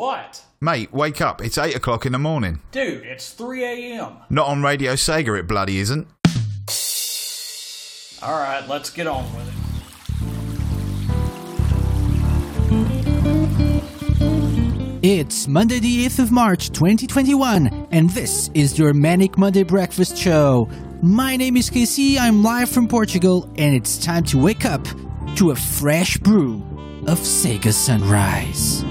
What? Mate, wake up. It's 8 o'clock in the morning. Dude, it's 3 a.m. Not on Radio Sega, it bloody isn't. All right, let's get on with it. It's Monday the 8th of March 2021, and this is your Manic Monday Breakfast Show. My name is KC, I'm live from Portugal, and it's time to wake up to a fresh brew of Sega Sunrise.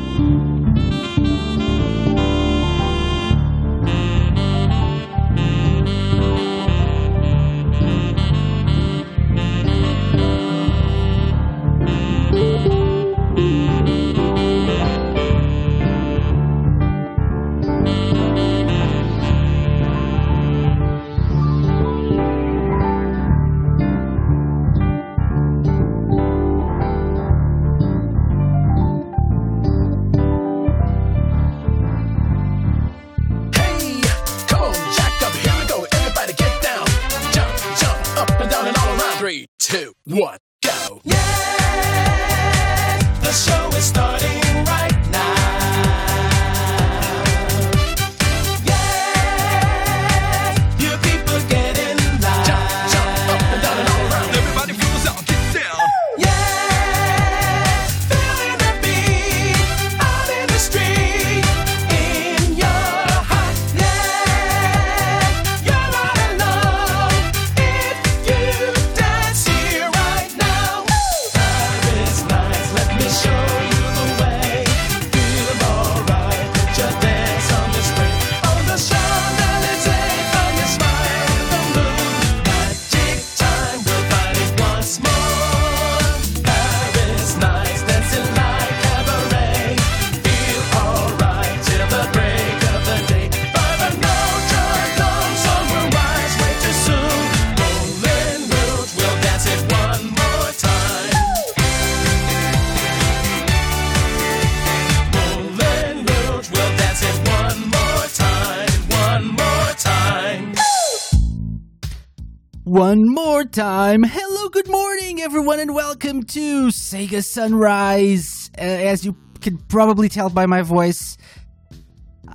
Time. Hello, good morning, everyone, and welcome to Sega Sunrise. As you can probably tell by my voice,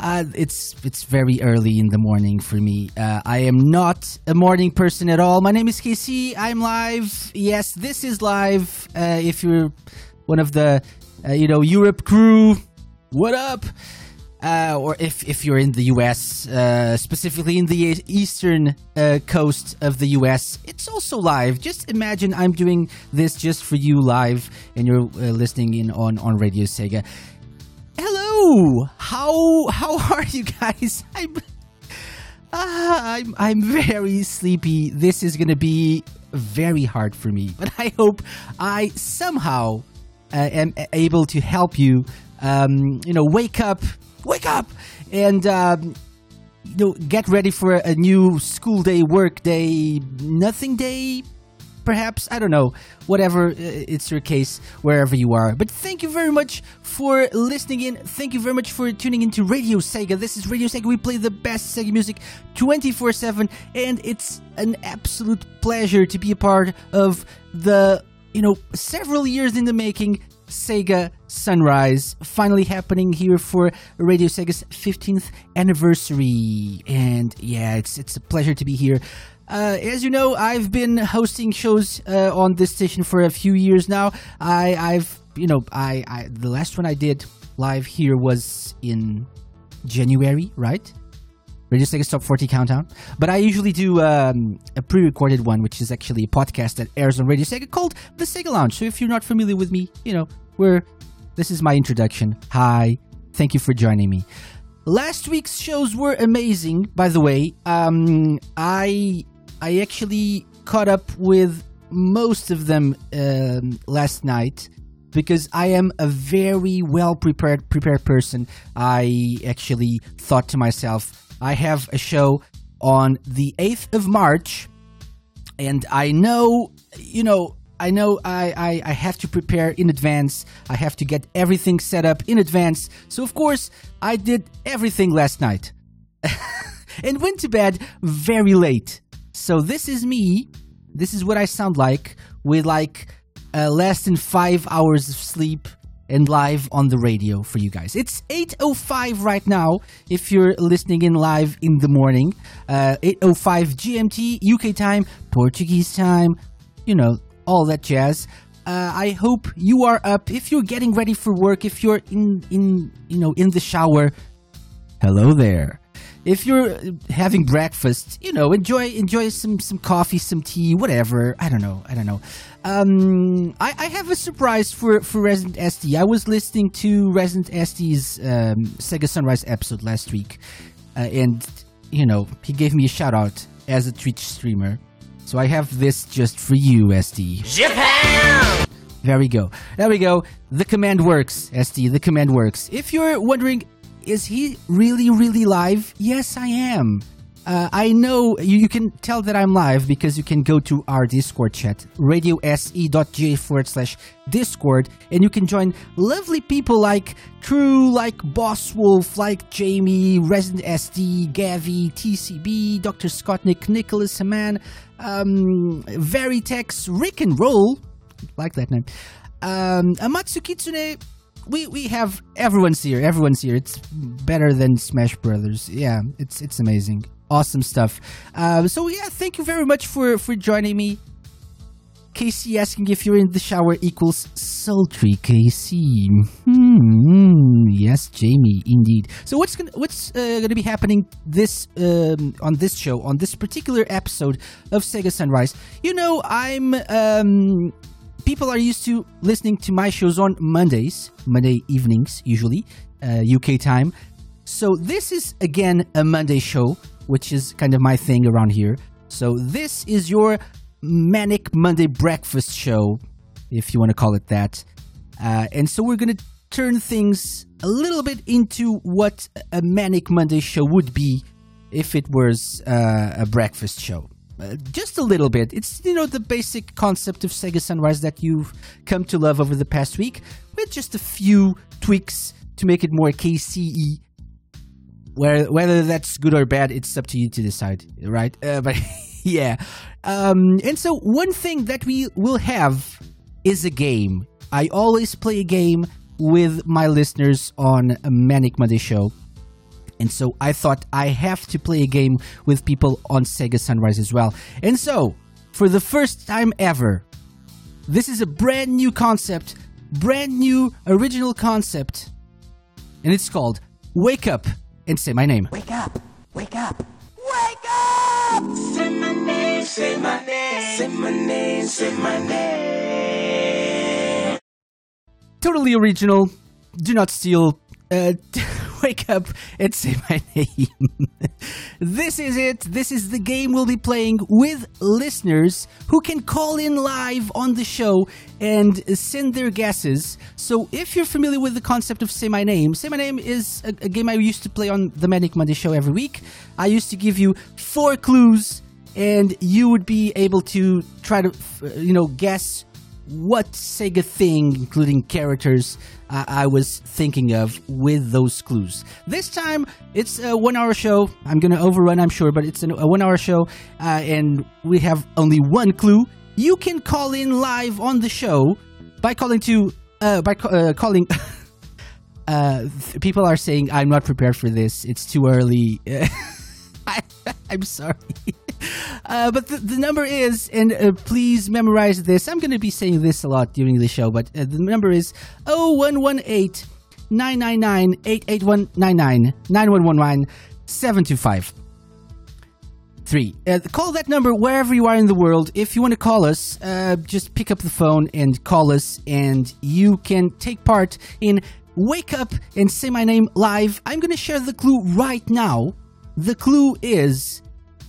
it's very early in the morning for me. I am not a morning person at all. My name is KC. I'm live. Yes, this is live. If you're one of the Europe crew, what up? Or if you're in the U.S., specifically in the eastern coast of the U.S., it's also live. Just imagine I'm doing this just for you live, and you're listening in on Radio Sega. Hello, how are you guys? I'm very sleepy. This is gonna be very hard for me, but I hope I somehow am able to help you. Wake up and get ready for a new school day, work day, nothing day, perhaps. I don't know. Whatever, it's your case, wherever you are. But thank you very much for listening in. Thank you very much for tuning into Radio Sega. This is Radio Sega. We play the best Sega music 24/7, and it's an absolute pleasure to be a part of the, several years in the making Sega Sunrise, finally happening here for Radio Sega's 15th anniversary. And yeah, it's a pleasure to be here. As you know, I've been hosting shows on this station for a few years now. I've the last one I did live here was in January, right? Radio Sega's Top 40 Countdown. But I usually do a pre-recorded one, which is actually a podcast that airs on Radio Sega called The Sega Lounge. So if you're not familiar with me, this is my introduction. Hi, thank you for joining me. Last week's shows were amazing, by the way. I actually caught up with most of them last night, because I am a very well-prepared person. I actually thought to myself, I have a show on the 8th of March, and I have to prepare in advance. I have to get everything set up in advance. So, of course, I did everything last night and went to bed very late. So this is me. This is what I sound like with less than 5 hours of sleep and live on the radio for you guys. It's 8:05 right now if you're listening in live in the morning. 8:05 GMT, UK time, Portuguese time, you know, all that jazz. I hope you are up. If you're getting ready for work, if you're in the shower, hello there. If you're having breakfast, you know, enjoy some coffee, some tea, whatever. I don't know. I have a surprise for Resident ST. I was listening to Resident ST's Sega Sunrise episode last week, and, you know, he gave me a shout-out as a Twitch streamer. So I have this just for you, ST. Japan! There we go. The command works, ST. The command works. If you're wondering, is he really, really live? Yes, I am. I know you can tell that I'm live because you can go to our Discord chat, radiose.ga/Discord, and you can join lovely people like Crew, like Boss Wolf, like Jamie, Resident SD, Gavi, TCB, Dr. Scottnik, Nicholas Haman, Veritex, Rick and Roll, like that name, Amatsu Kitsune. We have everyone's here. It's better than Smash Brothers. Yeah, it's amazing. Awesome stuff. So yeah, thank you very much for joining me. KC asking if you're in the shower equals sultry, KC. Yes, Jamie, indeed. So what's gonna be happening this on this show, on this particular episode of Sega Sunrise? You know, people are used to listening to my shows on Monday evenings, usually, UK time. So this is, again, a Monday show, which is kind of my thing around here. So this is your Manic Monday Breakfast Show, if you want to call it that. And so we're going to turn things a little bit into what a Manic Monday show would be if it was a breakfast show. Just a little bit. It's, you know, the basic concept of Sega Sunrise that you've come to love over the past week, with just a few tweaks to make it more KCE. Whether that's good or bad, it's up to you to decide, right? But yeah. And so one thing that we will have is a game. I always play a game with my listeners on a Manic Monday show. And so I thought I have to play a game with people on Sega Sunrise as well. And so, for the first time ever, this is a brand new concept, brand new original concept. And it's called Wake Up and Say My Name. Wake up, wake up, wake up! Say my name, say my name, say my name, say my name. Totally original. Do not steal. Wake up and say my name. This is it. This is the game we'll be playing with listeners who can call in live on the show and send their guesses. So if you're familiar with the concept of Say My Name, Say My Name is a game I used to play on the Manic Monday show every week. I used to give you 4 clues and you would be able to try to, guess what Sega thing, including characters, I was thinking of with those clues. This time, it's a 1-hour show. I'm going to overrun, I'm sure, but it's a 1-hour show, and we have only one clue. You can call in live on the show by calling to... calling... people are saying, I'm not prepared for this. It's too early. I'm sorry. But the number is, and please memorize this. I'm going to be saying this a lot during the show, but the number is 0118 999 88199 9119 7253. Call that number wherever you are in the world. If you want to call us, just pick up the phone and call us, and you can take part in Wake Up and Say My Name live. I'm going to share the clue right now. The clue is,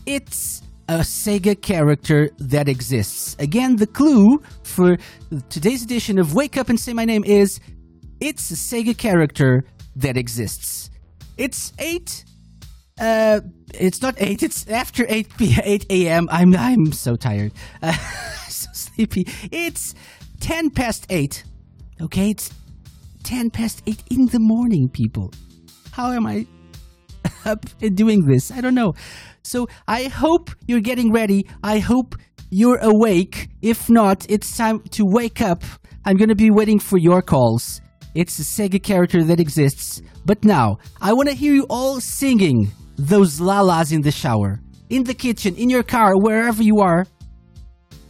it's a Sega character that exists. Again, the clue for today's edition of Wake Up and Say My Name is, it's a Sega character that exists. It's 8... it's not 8, it's after 8 a.m. I'm so tired. So sleepy. It's 10 past 8. Okay, it's 10 past 8 in the morning, people. How am I up and doing this? I don't know. So I hope you're getting ready. I hope you're awake. If not, it's time to wake up. I'm going to be waiting for your calls. It's a Sega character that exists, but now I want to hear you all singing those lalas in the shower, in the kitchen, in your car, wherever you are.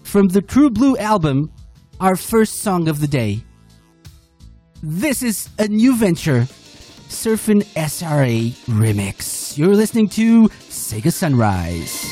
From the True Blue album, our first song of the day. This is A New Venture, Surfin' SRA Remix. You're listening to Sega Sunrise.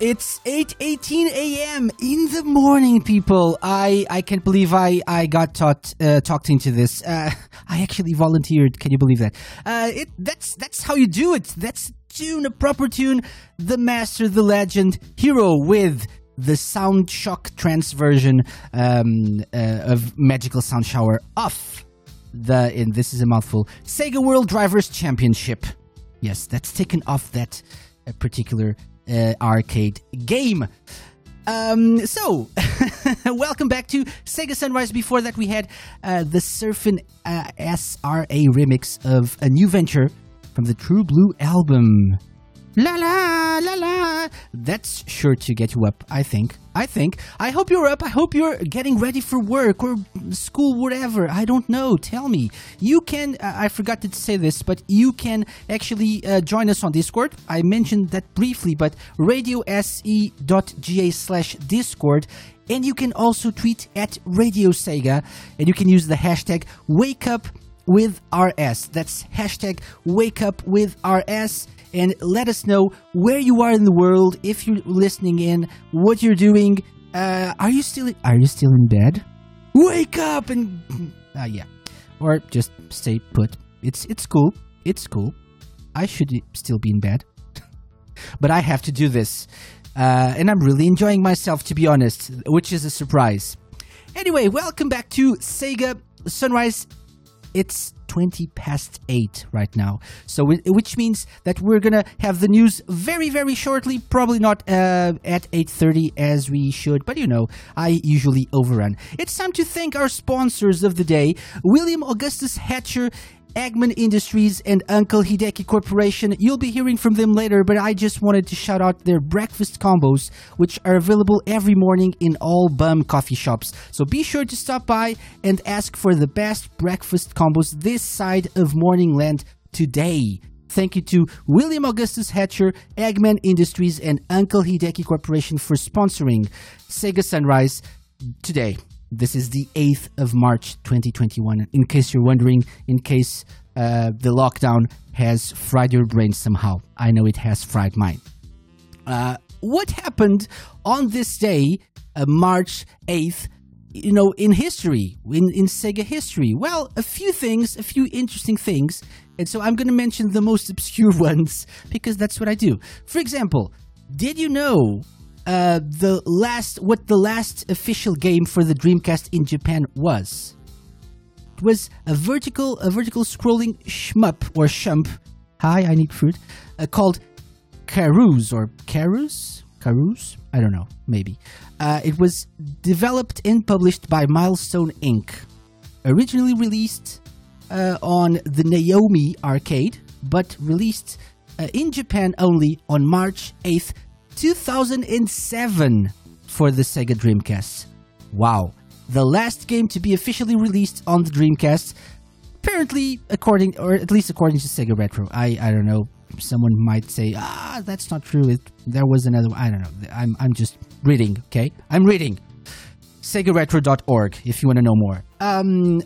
It's 8:18 a.m. in the morning, people. I can't believe I got talked into this. I actually volunteered. Can you believe that? That's how you do it. That's a proper tune. The master, the legend, hero with the Sound Shock trance version of Magical Sound Shower off the, and this is a mouthful, Sega World Drivers Championship. Yes, that's taken off that particular arcade game. Welcome back to Sega Sunrise. Before that, we had the Surfin' SRA remix of A New Venture from the True Blue album. La la la la. That's sure to get you up, I think. I hope you're up. I hope you're getting ready for work or school, whatever. I don't know. Tell me. You can, I forgot to say this, but you can actually join us on Discord. I mentioned that briefly, but radiose.ga/Discord. And you can also tweet at Radio Sega. And you can use the hashtag WakeUpWithRS. That's hashtag WakeUpWithRS. And let us know where you are in the world, if you're listening in, what you're doing. Are you still in bed? Wake up and yeah, or just stay put. It's cool. I should still be in bed, but I have to do this, and I'm really enjoying myself, to be honest, which is a surprise. Anyway, welcome back to Sega Sunrise. It's 20 past 8 right now, so which means that we're gonna have the news very, very shortly, probably not at 8:30 as we should, but you know, I usually overrun. It's time to thank our sponsors of the day, William Augustus Hatcher, Eggman Industries, and Uncle Hideki Corporation. You'll be hearing from them later, but I just wanted to shout out their breakfast combos, which are available every morning in all bum coffee shops. So be sure to stop by and ask for the best breakfast combos this side of Morningland today. Thank you to William Augustus Hatcher, Eggman Industries, and Uncle Hideki Corporation for sponsoring Sega Sunrise today. This is the 8th of March, 2021, in case you're wondering, in case the lockdown has fried your brain somehow. I know it has fried mine. What happened on this day, March 8th, you know, in history, in Sega history? Well, a few things, a few interesting things. And so I'm going to mention the most obscure ones, because that's what I do. For example, did you know the last official game for the Dreamcast in Japan was? It was a vertical scrolling shmup. Hi, I need fruit. Called Karous? I don't know. Maybe. It was developed and published by Milestone Inc. Originally released on the Naomi Arcade, but released in Japan only on March 8th, 2007 for the Sega Dreamcast. Wow. The last game to be officially released on the Dreamcast, apparently, according to SegaRetro. I don't know. Someone might say, that's not true. There was another one. I don't know. I'm just reading, okay? I'm reading. SegaRetro.org if you want to know more.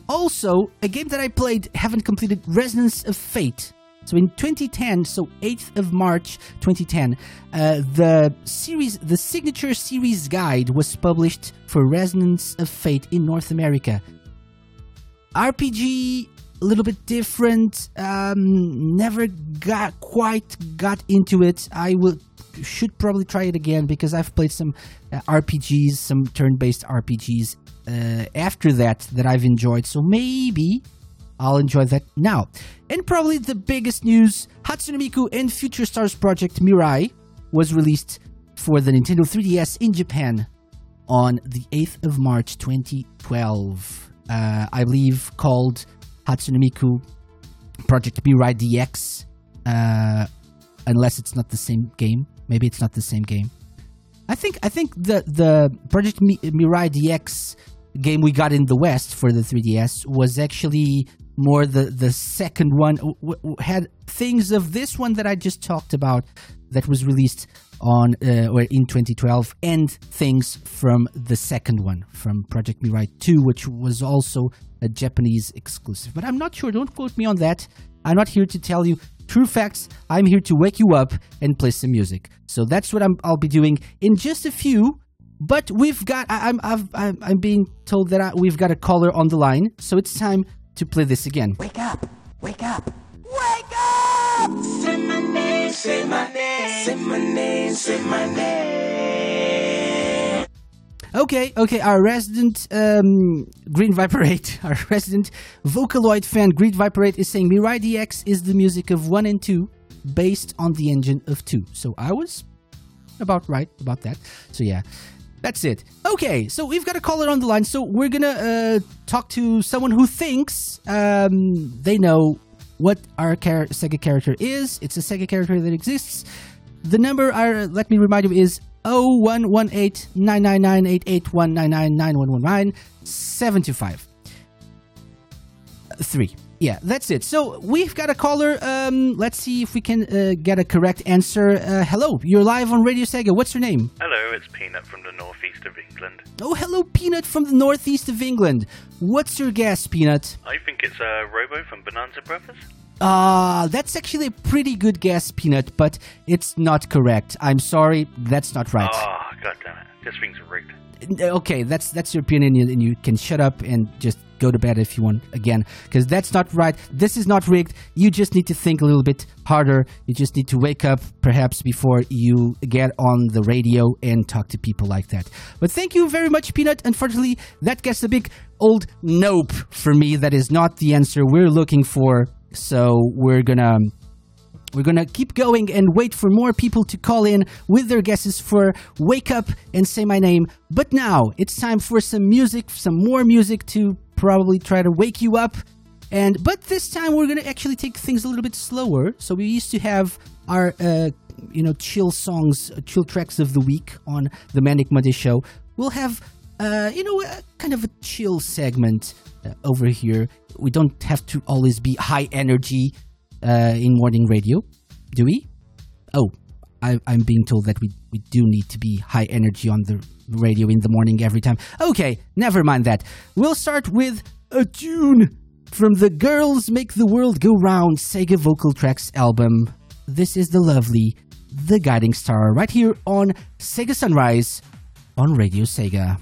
Also, a game that I played, haven't completed, Resonance of Fate. So in 2010, so 8th of March 2010, the Signature Series Guide was published for Resonance of Fate in North America. RPG, a little bit different, never quite got into it. I should probably try it again, because I've played some RPGs, some turn-based RPGs after that I've enjoyed, so maybe I'll enjoy that now. And probably the biggest news, Hatsune Miku and Future Stars Project Mirai was released for the Nintendo 3DS in Japan on the 8th of March 2012. I believe called Hatsune Miku Project Mirai DX, unless it's not the same game. Maybe it's not the same game. I think the Project Mirai DX game we got in the West for the 3DS was actually more the second one, had things of this one that I just talked about that was released on or in 2012, and things from the second one, from Project Mirai 2, which was also a Japanese exclusive. But I'm not sure. Don't quote me on that. I'm not here to tell you True facts, I'm here to wake you up and play some music. So that's what I'll be doing in just a few. But we've got, I'm being told that we've got a caller on the line. So it's time to play this again. Wake up, wake up, wake up! Say my name, say my name, say my name, say my name. Okay, our resident Green Viperate, our resident Vocaloid fan Green Viperate is saying Mirai DX is the music of 1 and 2 based on the engine of 2. So I was about right about that. So yeah. That's it. Okay, so we've got a caller on the line, so we're going to talk to someone who thinks they know what our Sega character is. It's a Sega character that exists. The number, let me remind you, is 0118999881999911975 3. Yeah, that's it. So we've got a caller. Let's see if we can get a correct answer. Hello, you're live on Radio Sega. What's your name? Hello, it's Peanut from the northeast of England. Oh, hello, Peanut from the northeast of England. What's your guess, Peanut? I think it's Robo from Bonanza Brothers. That's actually a pretty good guess, Peanut, but it's not correct. I'm sorry, that's not right. Oh, goddammit. This thing's rigged. Okay, that's your opinion, and you can shut up and just go to bed if you want again, because that's not right. This is not rigged. You just need to think a little bit harder. You just need to wake up perhaps before you get on the radio and talk to people like that. But thank you very much, Peanut. Unfortunately, that gets a big old nope for me. That is not the answer we're looking for. So we're gonna keep going and wait for more people to call in with their guesses for Wake Up and Say My Name. But now it's time for some music, some more music to probably try to wake you up. But this time we're gonna actually take things a little bit slower. So we used to have our chill songs, chill tracks of the week on the Manic Monday show. We'll have a kind of a chill segment over here. We don't have to always be high energy in morning radio, do we? Oh, I'm being told that we do need to be high energy on the radio in the morning every time. Okay, never mind that. We'll start with a tune from the Girls Make the World Go Round Sega Vocal Tracks album. This is the lovely The Guiding Star right here on Sega Sunrise on Radio Sega.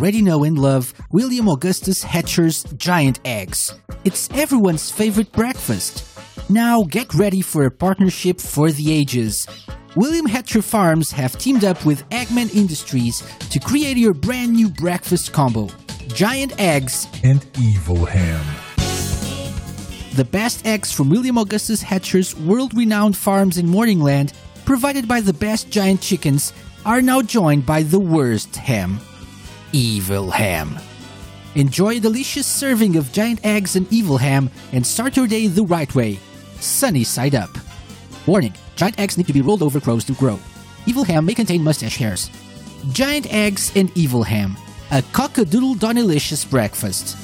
Already know and love William Augustus Hatcher's giant eggs. It's everyone's favorite breakfast. Now get ready for a partnership for the ages. William Hatcher Farms have teamed up with Eggman Industries to create your brand new breakfast combo. Giant eggs and evil ham. The best eggs from William Augustus Hatcher's world-renowned farms in Morningland, provided by the best giant chickens, are now joined by the worst ham. Evil ham. Enjoy a delicious serving of giant eggs and evil ham and start your day the right way, sunny side up. Warning, giant eggs need to be rolled over crows to grow. Evil ham may contain mustache hairs. Giant eggs and evil ham, a cock-a-doodle donelicious breakfast.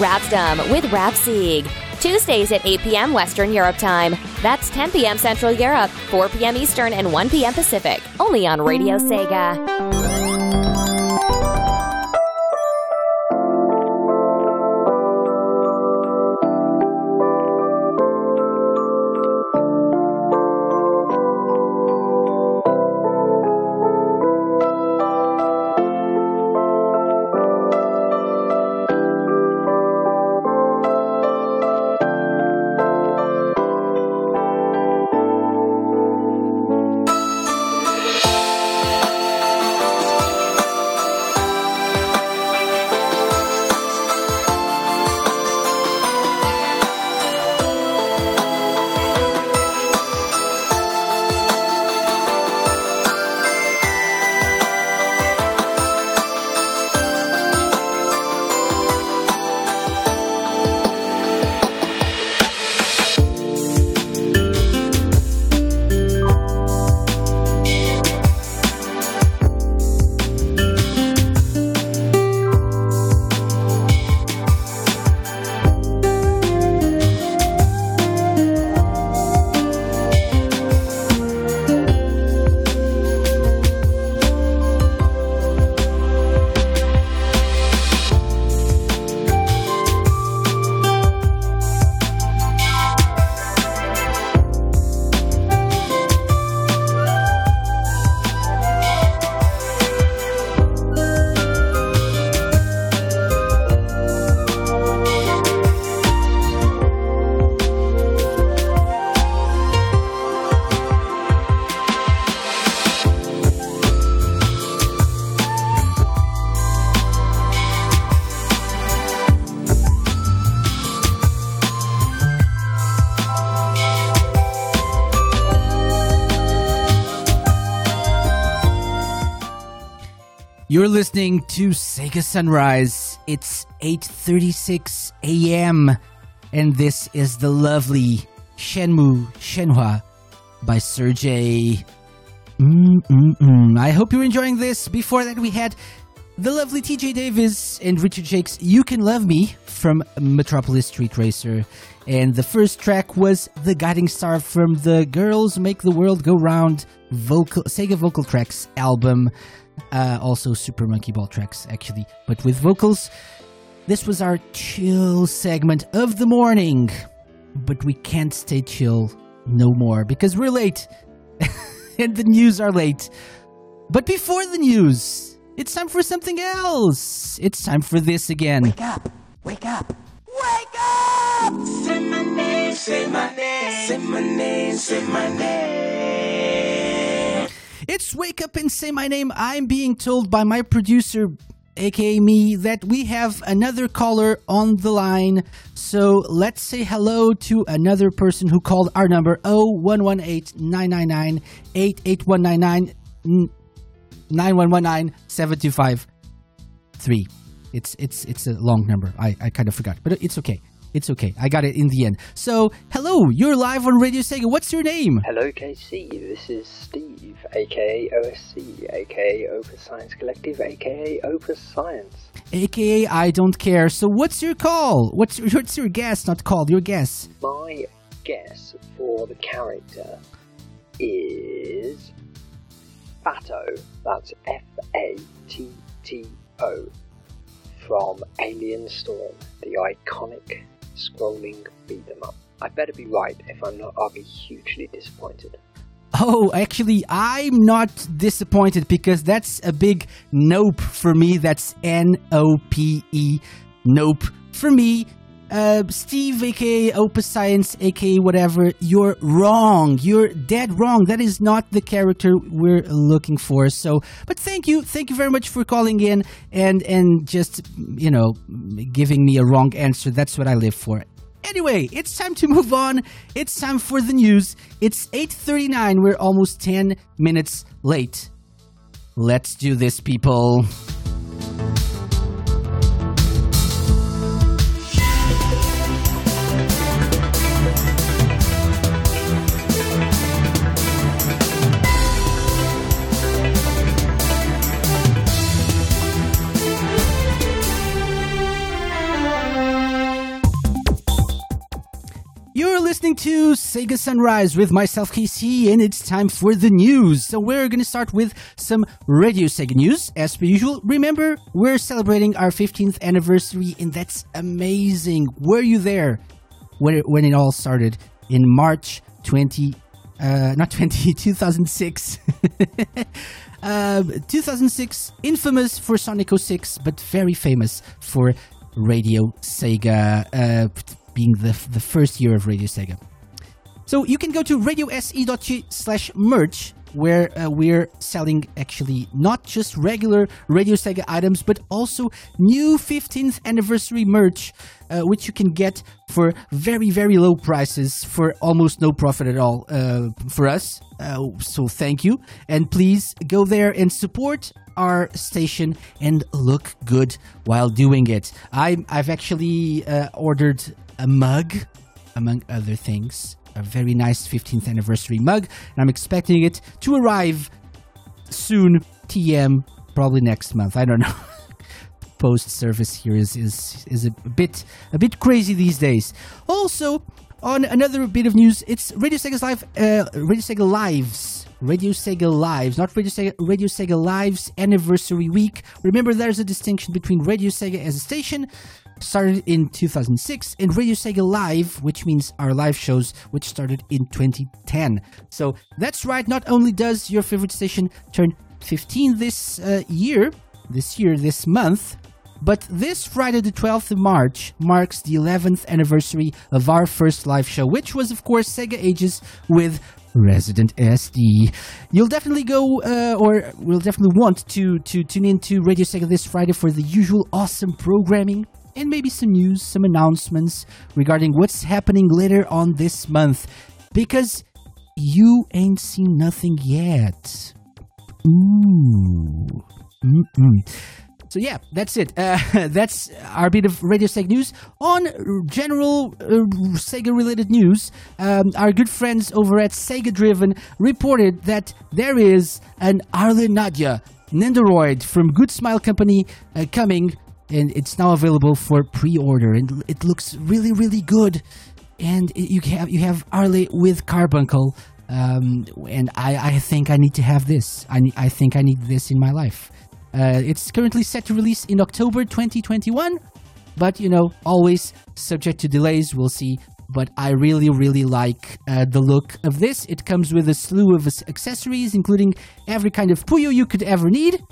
RavZum with RavSeg, Tuesdays at 8 p.m. Western Europe time. That's 10 p.m. Central Europe, 4 p.m. Eastern, and 1 p.m. Pacific, only on Radio Sega. You're listening to Sega Sunrise. It's 8:36 a.m. and this is the lovely Shenmue Shenhua by Sergei. I hope you're enjoying this. Before that, we had the lovely TJ Davis and Richard Jake's You Can Love Me from Metropolis Street Racer. And the first track was The Guiding Star from the Girls Make the World Go Round Sega Vocal Tracks album. Also Super Monkey Ball tracks, actually, but with vocals. This was our chill segment of the morning, but we can't stay chill no more because we're late and the news are late. But before the news, it's time for something else. It's time for this again. Wake up! Wake up! Wake up! Say my name, say my name, say my name, say my name. It's Wake Up and Say My Name. I'm being told by my producer, aka me, that we have another caller on the line. So let's say hello to another person who called our number 0118-999-88199-9119-725-3. It's a long number. I kind of forgot, but it's okay. It's okay. I got it in the end. So, hello, you're live on Radio Sega. What's your name? Hello, KC. This is Steve, a.k.a. OSC, a.k.a. Opus Science Collective, a.k.a. Opus Science. A.k.a. I don't care. So, what's your call? What's your guess? Not call, your guess. My guess for the character is Fatto. That's Fatto from Alien Storm, the iconic scrolling beat them up. I better be right. If I'm not, I'll be hugely disappointed. Oh, actually, I'm not disappointed because that's a big nope for me. That's N-O-P-E. Nope. For me, Steve, a.k.a. Opus Science, a.k.a. whatever, you're wrong. You're dead wrong. That is not the character we're looking for. So, but thank you. Thank you very much for calling in and just, you know, giving me a wrong answer. That's what I live for. Anyway, it's time to move on. It's time for the news. It's 8:39. We're almost 10 minutes late. Let's do this, people. You're listening to Sega Sunrise with myself, KC, and it's time for the news. So we're going to start with some Radio Sega news, as per usual. Remember, we're celebrating our 15th anniversary, and that's amazing. Were you there when it all started in March 2006? 2006, infamous for Sonic 06, but very famous for Radio Sega, being the first year of Radio Sega. So you can go to radiose.g/merch, where we're selling actually not just regular Radio Sega items, but also new 15th anniversary merch, which you can get for very, very low prices for almost no profit at all for us. So thank you. And please go there and support our station and look good while doing it. I've actually ordered a mug, among other things, a very nice 15th anniversary mug, and I'm expecting it to arrive soon, TM, probably next month. I don't know. Post service here is a bit crazy these days. Also, on another bit of news, it's Radio Sega Live's anniversary week. Remember, there's a distinction between Radio Sega as a station, started in 2006, and Radio Sega Live, which means our live shows, which started in 2010. So that's right, not only does your favorite station turn 15 this month, but this Friday the 12th of March marks the 11th anniversary of our first live show, which was, of course, Sega Ages with Resident SD. You'll definitely go, or will definitely want to tune into Radio Sega this Friday for the usual awesome programming, and maybe some news, some announcements regarding what's happening later on this month, because you ain't seen nothing yet. Ooh. So yeah, that's it. That's our bit of Radio Sega news. On general Sega-related news, our good friends over at Sega Driven reported that there is an Arle Nadja Nendoroid from Good Smile Company coming, and it's now available for pre-order. And it looks really, really good. And you have Arle with Carbuncle, and I think I need to have this. I think I need this in my life. It's currently set to release in October 2021, but, you know, always subject to delays, we'll see. But I really, really like the look of this. It comes with a slew of accessories, including every kind of Puyo you could ever need,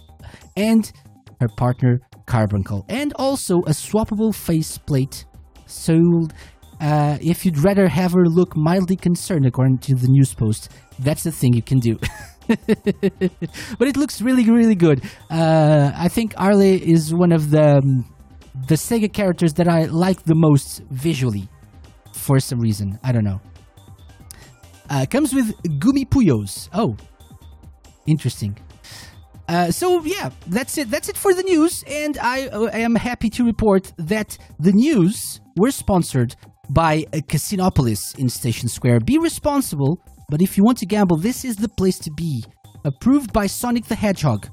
and her partner, Carbuncle. And also a swappable faceplate, so if you'd rather have her look mildly concerned, according to the news post, that's the thing you can do. But it looks really, really good. I think Arle is one of the Sega characters that I like the most visually, for some reason. I don't know. Comes with Gumi Puyos. Oh, interesting. So yeah, that's it. That's it for the news. And I am happy to report that the news were sponsored by Casinopolis in Station Square. Be responsible. But if you want to gamble, this is the place to be. Approved by Sonic the Hedgehog,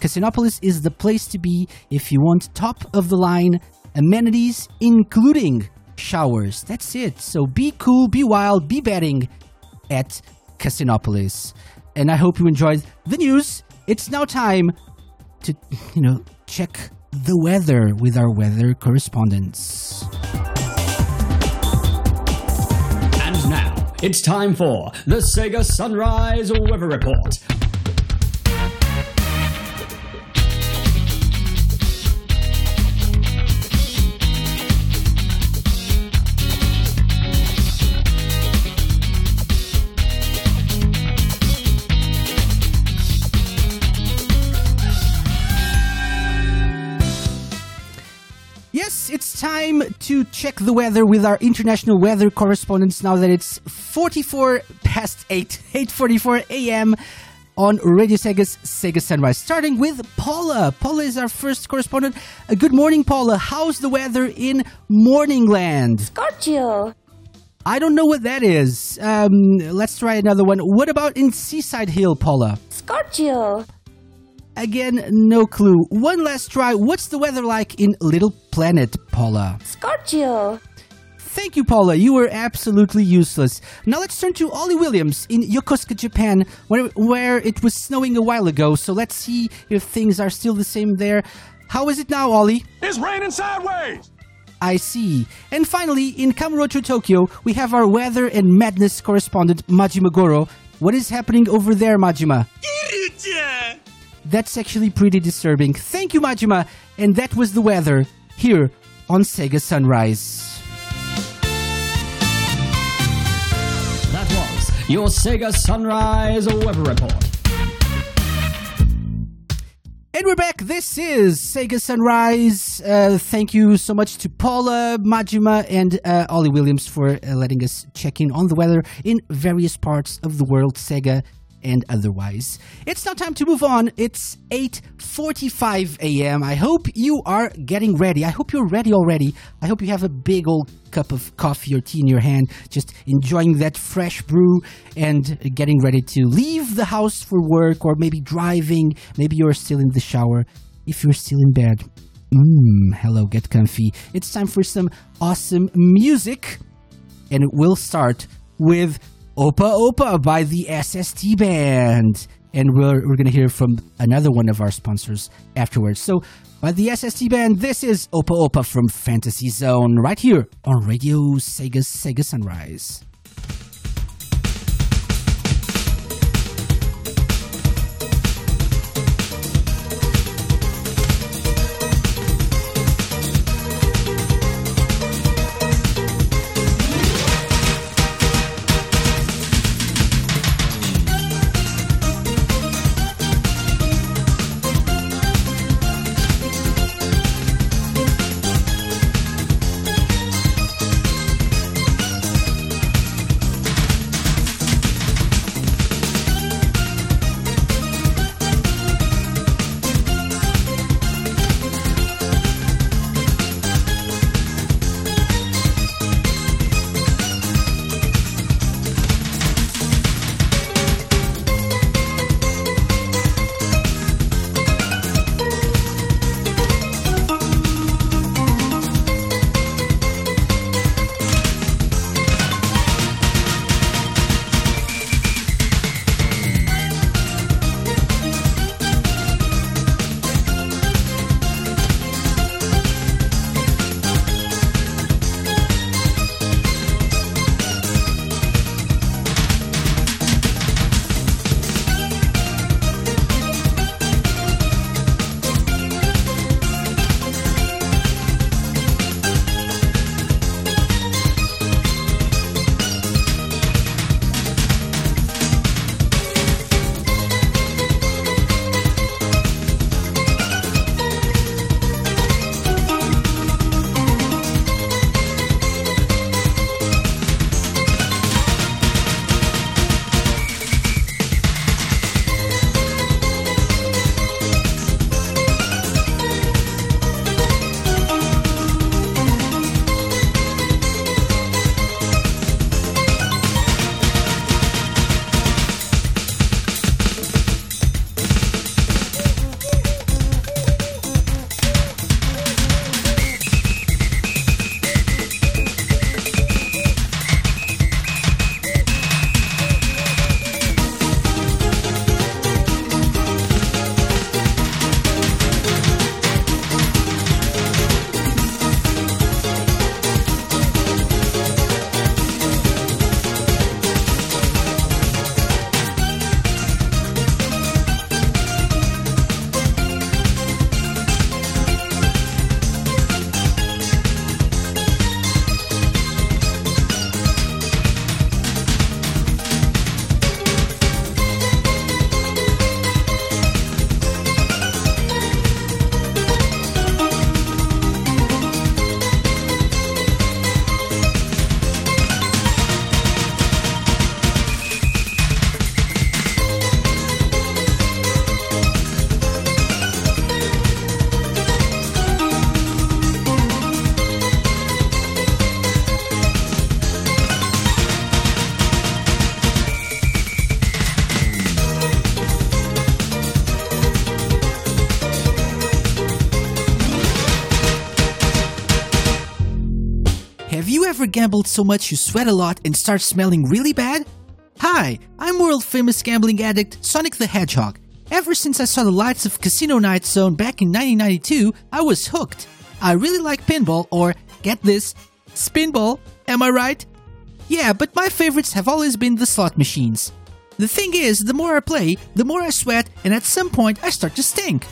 Casinopolis is the place to be if you want top-of-the-line amenities, including showers. That's it. So be cool, be wild, be betting at Casinopolis. And I hope you enjoyed the news. It's now time to, you know, check the weather with our weather correspondents. And now, it's time for the Sega Sunrise Weather Report. It's time to check the weather with our international weather correspondents now that it's 8:44 a.m. on Radio Sega's Sega Sunrise. Starting with Paula. Paula is our first correspondent. Good morning, Paula. How's the weather in Morningland? Scorchio. I don't know what that is. Let's try another one. What about in Seaside Hill, Paula? Scorchio. Again, no clue. One last try. What's the weather like in Little Planet, Paula? Scorchio. Thank you, Paula. You were absolutely useless. Now let's turn to Ollie Williams in Yokosuka, Japan, where it was snowing a while ago. So let's see if things are still the same there. How is it now, Ollie? It's raining sideways. I see. And finally, in Kamurocho, Tokyo, we have our weather and madness correspondent, Majima Goro. What is happening over there, Majima? That's actually pretty disturbing. Thank you, Majima. And that was the weather here on Sega Sunrise. That was your Sega Sunrise Weather Report. And we're back. This is Sega Sunrise. Thank you so much to Paula, Majima, and Ollie Williams for letting us check in on the weather in various parts of the world, Sega and otherwise. It's now time to move on. It's 8:45 a.m. I hope you are getting ready. I hope you're ready already. I hope you have a big old cup of coffee or tea in your hand, just enjoying that fresh brew and getting ready to leave the house for work or maybe driving. Maybe you're still in the shower. If you're still in bed, hello, get comfy. It's time for some awesome music, and it will start with Opa Opa by the SST Band. And we're going to hear from another one of our sponsors afterwards. So, by the SST Band, this is Opa Opa from Fantasy Zone, right here on Radio Sega's Sega Sunrise. Have you ever gambled so much you sweat a lot and start smelling really bad? Hi, I'm world-famous gambling addict Sonic the Hedgehog. Ever since I saw the lights of Casino Night Zone back in 1992, I was hooked. I really like pinball, or, get this, spinball, am I right? Yeah, but my favorites have always been the slot machines. The thing is, the more I play, the more I sweat, and at some point I start to stink.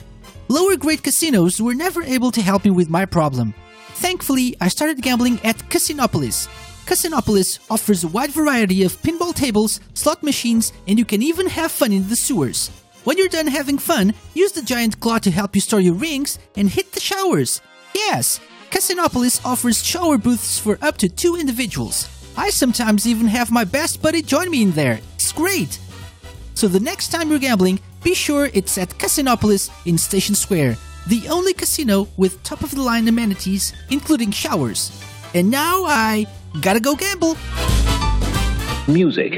Lower-grade casinos were never able to help me with my problem. Thankfully, I started gambling at Casinopolis. Casinopolis offers a wide variety of pinball tables, slot machines, and you can even have fun in the sewers. When you're done having fun, use the giant claw to help you store your rings and hit the showers. Yes, Casinopolis offers shower booths for up to 2 individuals. I sometimes even have my best buddy join me in there. It's great! So the next time you're gambling, be sure it's at Casinopolis in Station Square, the only casino with top-of-the-line amenities, including showers. And now I gotta go gamble! Music.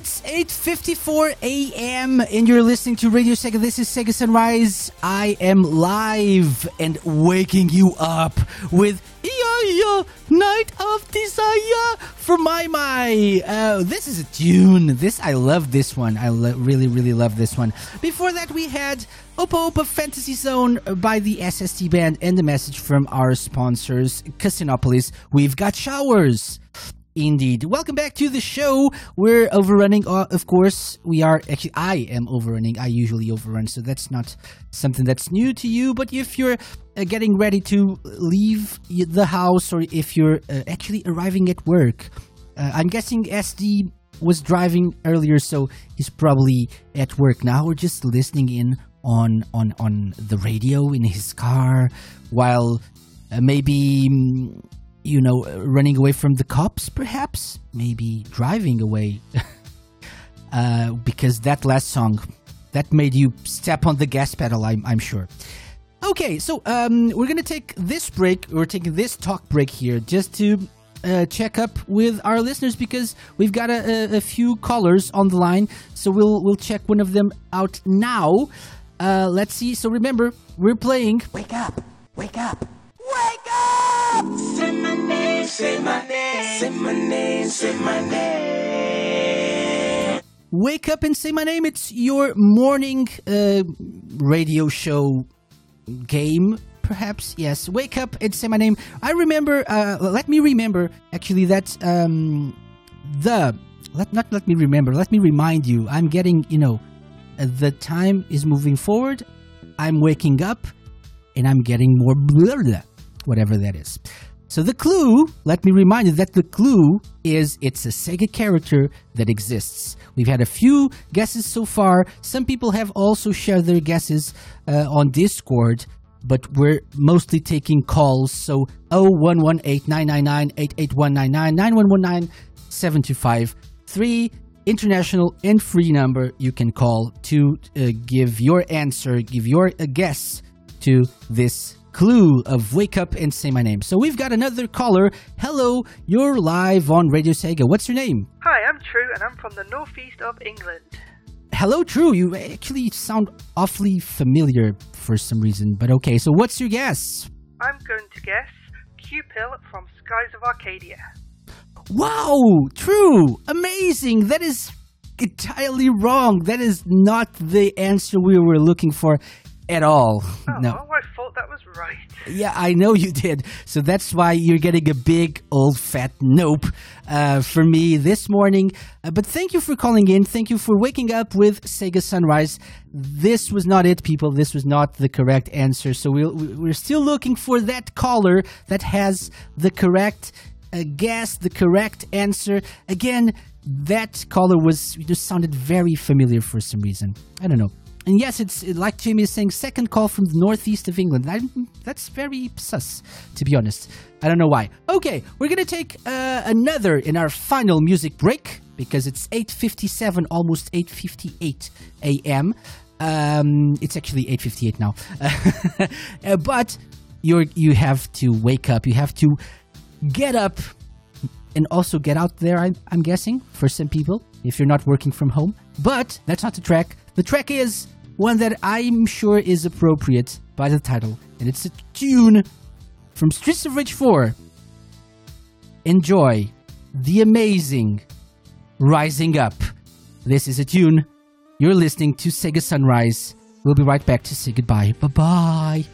It's 8:54 a.m. and you're listening to Radio Sega. This is Sega Sunrise. I am live and waking you up with Iya Night of Desire from Mai Mai. This is a tune. I love this one. I really love this one. Before that, we had Opa Opa Fantasy Zone by the SST Band and a message from our sponsors, Cassinopolis. We've got showers. Indeed. Welcome back to the show. We're overrunning, of course. We are actually, I am overrunning. I usually overrun, so that's not something that's new to you. But if you're getting ready to leave the house, or if you're actually arriving at work, I'm guessing SD was driving earlier, so he's probably at work now or just listening in on the radio in his car while maybe. You know, running away from the cops, perhaps? Maybe driving away. Because that last song, that made you step on the gas pedal, I'm sure. Okay, so we're going to take this break. We're taking this talk break here just to check up with our listeners, because we've got a few callers on the line. So we'll check one of them out now. Let's see. So remember, we're playing... Wake up! Wake up! Wake up! Say my name, say my name, say my name, say my name. Wake up and say my name. It's your morning radio show game, perhaps. Yes, wake up and say my name. I remember, let me remind you. I'm getting, the time is moving forward. I'm waking up and I'm getting more blurred. Whatever that is. So the clue, let me remind you that the clue is it's a Sega character that exists. We've had a few guesses so far. Some people have also shared their guesses on Discord, but we're mostly taking calls. So 0118-999-88199, 9119-7253, international and free number you can call to give your answer, give your guess to this clue of wake up and say my name. So we've got another caller. Hello, you're live on Radio Sega. What's your name? Hi, I'm True, and I'm from the northeast of England. Hello, True. You actually sound awfully familiar for some reason, but okay. So what's your guess? I'm going to guess Q-Pill from Skies of Arcadia. Wow, True. Amazing. That is entirely wrong. That is not the answer we were looking for at all. Oh, no. I thought that was right. Yeah, I know you did. So that's why you're getting a big old fat nope for me this morning. But thank you for calling in. Thank you for waking up with Sega Sunrise. This was not it, people. This was not the correct answer. So we're still looking for that caller that has the correct guess, the correct answer. Again, that caller just sounded very familiar for some reason. I don't know. And yes, it's like Jimmy is saying, second call from the northeast of England. That's very sus, to be honest. I don't know why. Okay, we're going to take another in our final music break, because it's 8:57, almost 8:58 a.m. It's actually 8:58 now. But you have to wake up. You have to get up and also get out there, I'm guessing, for some people, if you're not working from home. But that's not the track. The track is one that I'm sure is appropriate by the title, and it's a tune from Streets of Rage 4. Enjoy the amazing Rising Up. This is a tune. You're listening to Sega Sunrise. We'll be right back to say goodbye. Bye-bye.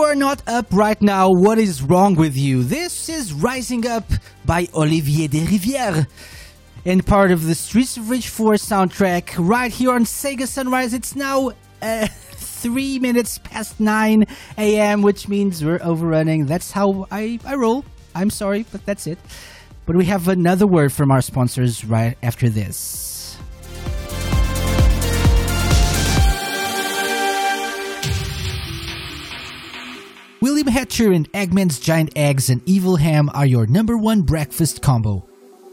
you are not up right now, what is wrong with you? This is Rising Up by Olivier de Rivière, and part of the Streets of Rage 4 soundtrack right here on Sega Sunrise. It's now 3 minutes past 9 a.m, which means we're overrunning. That's how I roll. I'm sorry, but that's it. But we have another word from our sponsors right after this. William Hatcher and Eggman's Giant Eggs and Evil Ham are your number one breakfast combo.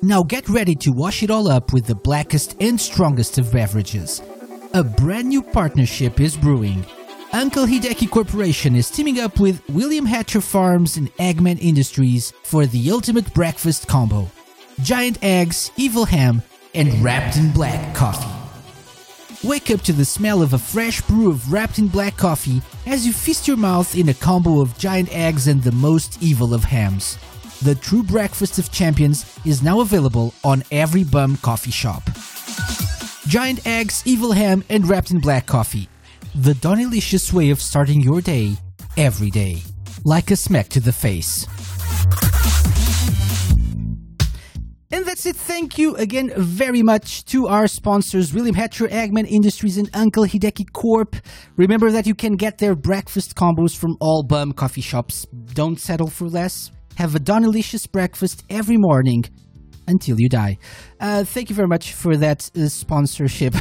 Now get ready to wash it all up with the blackest and strongest of beverages. A brand new partnership is brewing. Uncle Hideki Corporation is teaming up with William Hatcher Farms and Eggman Industries for the ultimate breakfast combo. Giant Eggs, Evil Ham, and Wrapped in Black Coffee. Wake up to the smell of a fresh brew of Wrapped in Black Coffee as you feast your mouth in a combo of giant eggs and the most evil of hams. The true breakfast of champions is now available on every bum coffee shop. Giant Eggs, Evil Ham, and Wrapped in Black Coffee. The Donelicious way of starting your day, every day. Like a smack to the face. And that's it. Thank you again very much to our sponsors, William Hatcher, Eggman Industries, and Uncle Hideki Corp. Remember that you can get their breakfast combos from all bum coffee shops. Don't settle for less. Have a Donelicious breakfast every morning until you die. Thank you very much for that sponsorship.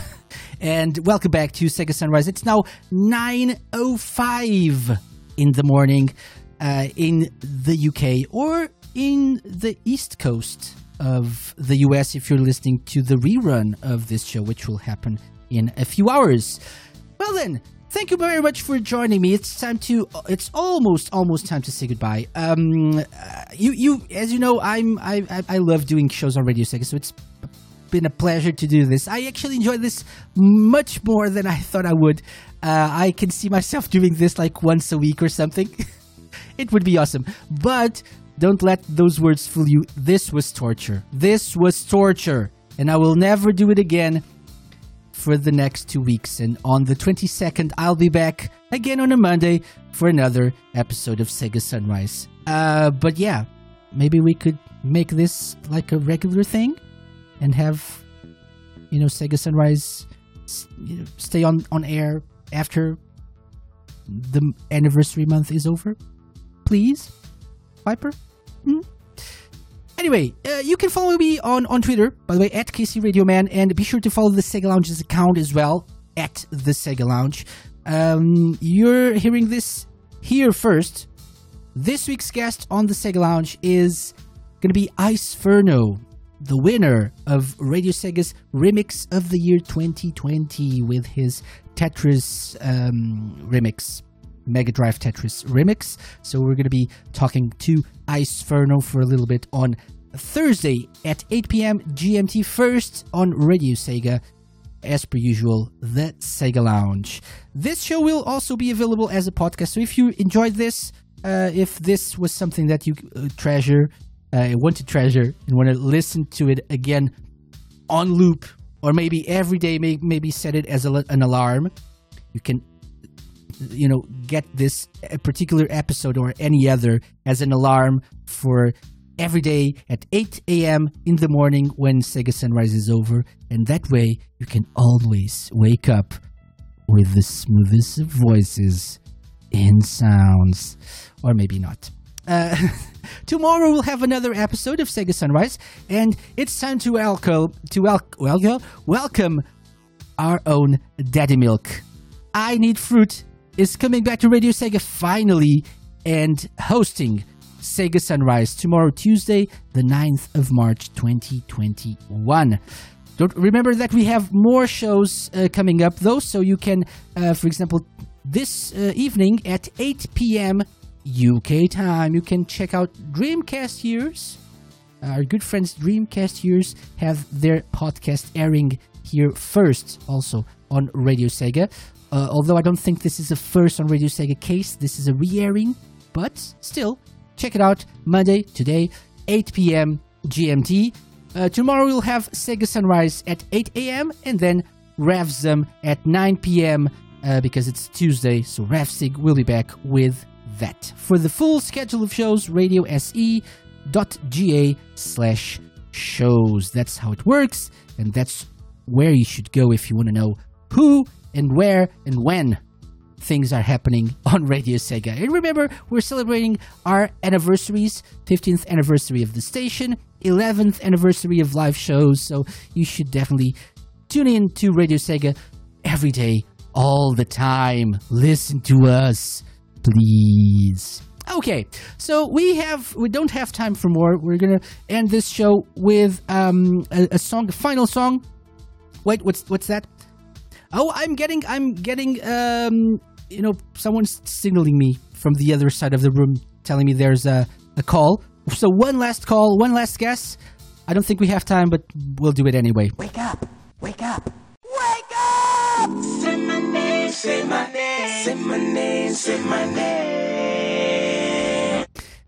And welcome back to Sega Sunrise. It's now 9:05 in the morning in the UK or in the East Coast of the US if you're listening to the rerun of this show, which will happen in a few hours. Well then, thank you very much for joining me. It's almost time to say goodbye. As you know, I love doing shows on Radio Sega, so it's been a pleasure to do this. I actually enjoy this much more than I thought I would. I can see myself doing this like once a week or something. It would be awesome. But don't let those words fool you. This was torture. And I will never do it again for the next 2 weeks. And on the 22nd, I'll be back again on a Monday for another episode of Sega Sunrise. But yeah, maybe we could make this like a regular thing and have, you know, Sega Sunrise stay on air after the anniversary month is over. Please? Viper? Anyway, you can follow me on Twitter, by the way, at KCRadioMan, and be sure to follow the Sega Lounge's account as well, at the Sega Lounge. You're hearing this here first. This week's guest on the Sega Lounge is going to be Iceferno, the winner of Radio Sega's Remix of the Year 2020 with his Tetris remix. Mega Drive Tetris remix. So we're going to be talking to Iceferno for a little bit on Thursday at 8 p.m. GMT, first on Radio Sega, as per usual, the Sega Lounge. This show will also be available as a podcast. So if you enjoyed this, if this was something that you want to treasure and want to listen to it again on loop, or maybe every day, maybe set it as an alarm, you can get this particular episode or any other as an alarm for every day at 8 a.m. in the morning when Sega Sunrise is over. And that way you can always wake up with the smoothest of voices and sounds, or maybe not. Tomorrow we'll have another episode of Sega Sunrise, and it's time to welcome our own Daddy Milk. I Need Fruit is coming back to Radio Sega finally and hosting Sega Sunrise tomorrow, Tuesday, the 9th of March, 2021. Remember that we have more shows coming up, though, so you can, for example, this evening at 8 p.m. UK time, you can check out Dreamcast Years. Our good friends Dreamcast Years have their podcast airing here first, also on Radio Sega. Although I don't think this is a first on Radio Sega case, this is a re-airing, but still, check it out Monday, today, 8 p.m. GMT. Tomorrow we'll have Sega Sunrise at 8 a.m. and then RavZum at 9 p.m. Because it's Tuesday, so RavSig will be back with that. For the full schedule of shows, radiose.ga/shows. That's how it works, and that's where you should go if you want to know who and where and when things are happening on Radio Sega. And remember, we're celebrating our anniversaries, 15th anniversary of the station, 11th anniversary of live shows, so you should definitely tune in to Radio Sega every day, all the time. Listen to us, please. Okay, so we don't have time for more. We're gonna end this show with a song, a final song. Wait, what's that? Oh, I'm getting someone's signaling me from the other side of the room, telling me there's a call. So one last call, one last guess. I don't think we have time, but we'll do it anyway. Wake up! Wake up! Wake up! Say my name, say my name, say my name, say my name.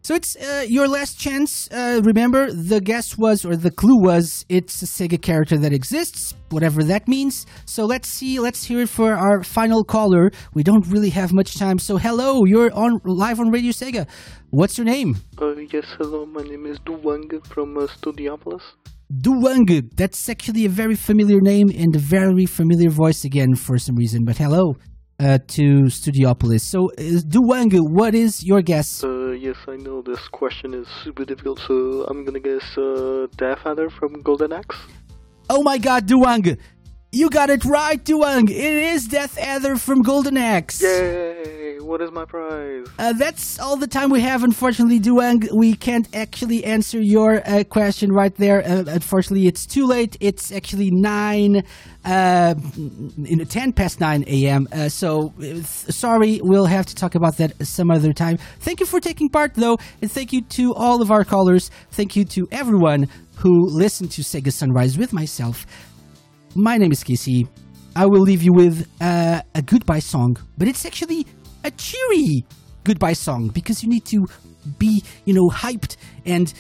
So it's your last chance. Remember, the guess was, or the clue was, it's a Sega character that exists, whatever that means. So let's hear it for our final caller. We don't really have much time. So hello, you're on live on Radio Sega. What's your name? Yes, hello, my name is Duwang from Studiopolis. Duwang, that's actually a very familiar name and a very familiar voice again for some reason. But hello to Studiopolis. So, Duwang, what is your guess? Yes, I know this question is super difficult, so I'm gonna guess Death Ether from Golden Axe. Oh my god, Duwang! You got it right, Duwang! It is Death Ether from Golden Axe! Yay! What is my prize? That's all the time we have, unfortunately, Duwang. We can't actually answer your question right there. Unfortunately, it's too late. It's actually 10 past 9 a.m. Sorry, we'll have to talk about that some other time. Thank you for taking part, though, and thank you to all of our callers. Thank you to everyone who listened to Sega Sunrise with myself. My name is Casey. I will leave you with a goodbye song, but it's actually a cheery goodbye song because you need to be, hyped and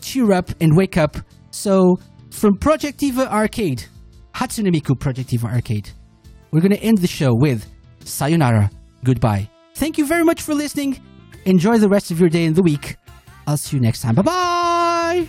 cheer up and wake up. So from Project Diva Arcade, Hatsune Miku Project Diva Arcade, we're going to end the show with Sayonara, goodbye. Thank you very much for listening. Enjoy the rest of your day and the week. I'll see you next time. Bye-bye!